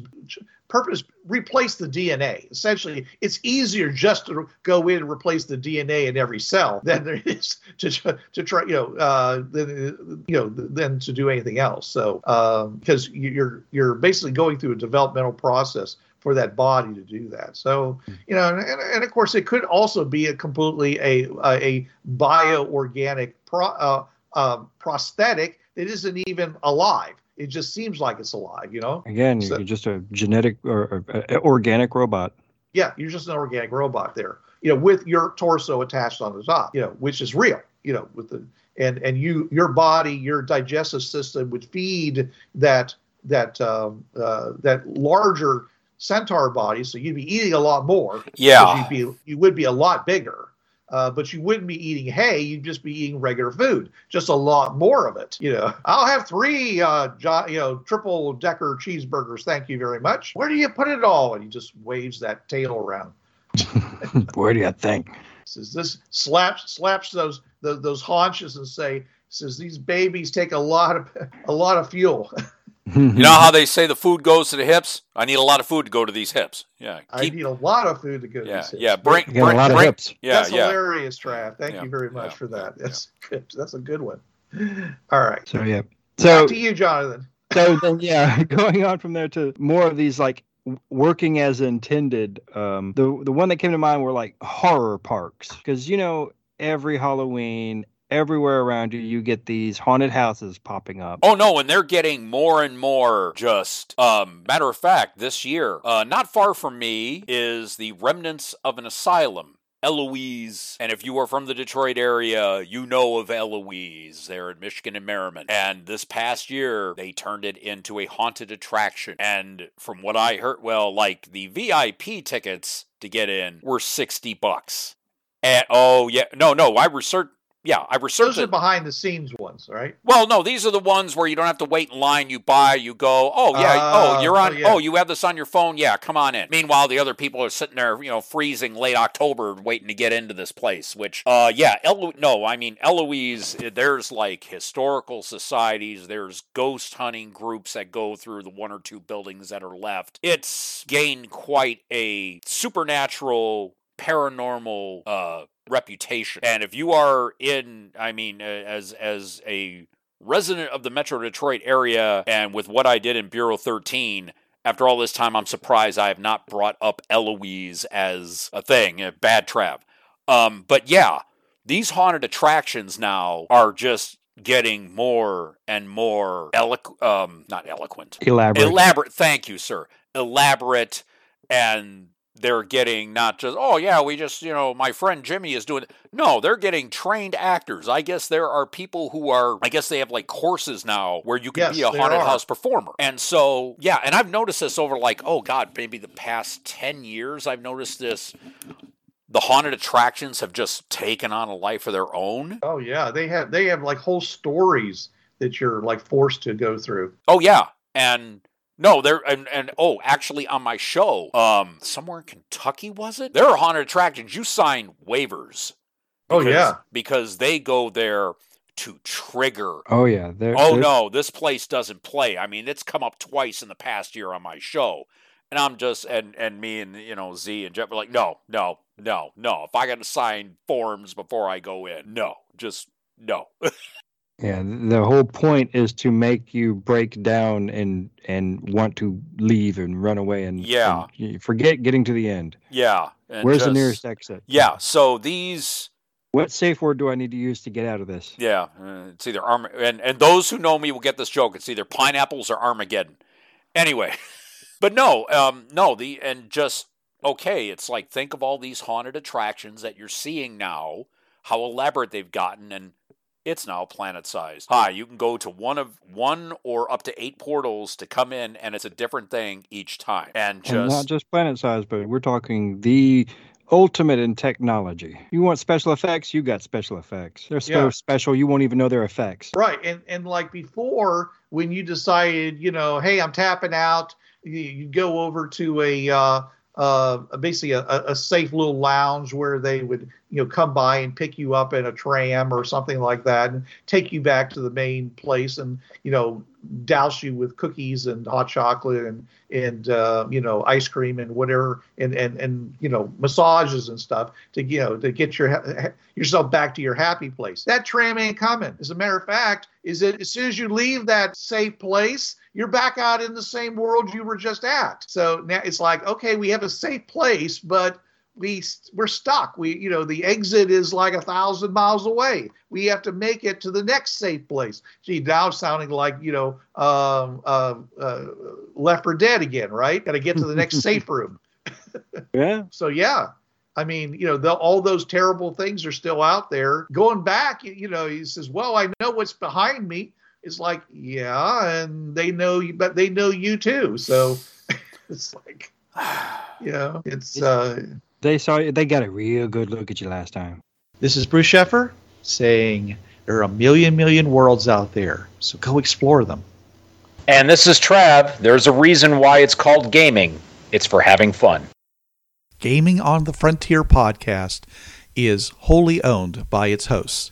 purpose, replace the D N A. Essentially, it's easier just to go in and replace the D N A in every cell than there is to to try, you know, uh, than, you know, than to do anything else. So, because um, you're you're basically going through a developmental process for that body to do that. So, you know, and, and of course, it could also be a completely a a bioorganic pro, uh, uh, prosthetic that isn't even alive. It just seems like it's alive, you know? Again, so, you're just a genetic or, or uh, organic robot. Yeah, you're just an organic robot there, you know, with your torso attached on the top, you know, which is real, you know, with the and and you your body, your digestive system would feed that that um, uh, that larger centaur body, so you'd be eating a lot more. Yeah, you'd be, you would be a lot bigger. Uh, but you wouldn't be eating hay. You'd just be eating regular food, just a lot more of it. You know, I'll have three, uh, jo- you know, triple decker cheeseburgers. Thank you very much. Where do you put it all? And he just waves that tail around. Where do you think? Says this slaps slaps those the, those haunches and say says these babies take a lot of a lot of fuel. You know how they say the food goes to the hips? I need a lot of food to go to these hips. Yeah, keep... I need a lot of food to go to yeah, these hips. Yeah, bring, bring, a lot bring, of hips. Yeah, that's yeah. hilarious, Trav. Thank yeah, you very much yeah, for that. That's yeah. good. That's a good one. All right. So yeah. So back to you, Jonathan. So then, yeah, going on from there to more of these like working as intended. Um, the the one that came to mind were like horror parks, because you know every Halloween, everywhere around you, you get these haunted houses popping up. Oh, no, and they're getting more and more just... Um, matter of fact, this year, uh, not far from me is the remnants of an asylum, Eloise. And if you are from the Detroit area, you know of Eloise. They're in Michigan and Merriman. And this past year, they turned it into a haunted attraction. And from what I heard, well, like, the V I P tickets to get in were sixty bucks. And, oh, yeah. No, no, I researched... Yeah, I researched. Those are behind-the-scenes ones, right? Well, no, these are the ones where you don't have to wait in line. You buy, you go. Oh yeah, uh, oh you're on. Oh, yeah. oh, you have this on your phone. Yeah, come on in. Meanwhile, the other people are sitting there, you know, freezing late October, waiting to get into this place. Which, uh, yeah, Elo- no, I mean Eloise. There's like historical societies. There's ghost hunting groups that go through the one or two buildings that are left. It's gained quite a supernatural, paranormal uh reputation. And if you are in, I mean, as as a resident of the Metro Detroit area, and with what I did in Bureau thirteen, after all this time, I'm surprised I have not brought up Eloise as a thing, a bad trap. Um, but yeah, these haunted attractions now are just getting more and more eloquent, um, not eloquent. Elaborate. Elaborate, thank you, sir. Elaborate, and they're getting not just, oh, yeah, we just, you know, my friend Jimmy is doing it. No, they're getting trained actors. I guess there are people who are, I guess they have like courses now where you can yes, be a haunted are. house performer. And so, yeah, and I've noticed this over like, oh, God, maybe the past ten years, I've noticed this. The haunted attractions have just taken on a life of their own. Oh, yeah, they have, they have like whole stories that you're like forced to go through. Oh, yeah. And... No, there and, and oh, actually on my show, um, somewhere in Kentucky, was it? There are haunted attractions. You sign waivers. Because, oh, yeah. Because they go there to trigger. Oh, yeah. They're, oh, they're... no, this place doesn't play. I mean, it's come up twice in the past year on my show. And I'm just, and, and me and, you know, Z and Jeff were like, no, no, no, no. If I got to sign forms before I go in, no, just no. Yeah, the whole point is to make you break down and and want to leave and run away and, yeah. and forget getting to the end. Yeah. And Where's just, the nearest exit? Yeah, so these What safe word do I need to use to get out of this? Yeah, uh, it's either Arm- and, and those who know me will get this joke. It's either pineapples or Armageddon. Anyway, but no, um, no, the and just, okay, it's like, think of all these haunted attractions that you're seeing now, how elaborate they've gotten, and it's now planet-sized. Hi, you can go to one of one or up to eight portals to come in, and it's a different thing each time. And just and not just planet-sized, but we're talking the ultimate in technology. You want special effects? You got special effects. They're so yeah. special, you won't even know they're effects. Right, and and like before, when you decided, you know, hey, I'm tapping out, you, you go over to a uh, uh, basically a, a safe little lounge where they would, you know, come by and pick you up in a tram or something like that and take you back to the main place and, you know, douse you with cookies and hot chocolate and, and uh, you know, ice cream and whatever and, and, and, you know, massages and stuff to, you know, to get your yourself back to your happy place. That tram ain't coming. As a matter of fact, is that as soon as you leave that safe place, you're back out in the same world you were just at. So now it's like, okay, we have a safe place, but we we're stuck. We, you know, the exit is like a thousand miles away. We have to make it to the next safe place. Gee, now sounding like, you know, um, uh, uh, Left four Dead again, right? Got to get to the next safe room. Yeah. So, yeah. I mean, you know, the, all those terrible things are still out there. Going back, you, you know, he says, well, I know what's behind me. It's like, yeah, and they know you, but they know you too. So it's like, you know, it's... Uh, They saw you, they got a real good look at you last time. This is Bruce Sheffer saying there are a million, million worlds out there, so go explore them. And this is Trav. There's a reason why it's called gaming. It's for having fun. Gaming on the Frontier podcast is wholly owned by its hosts.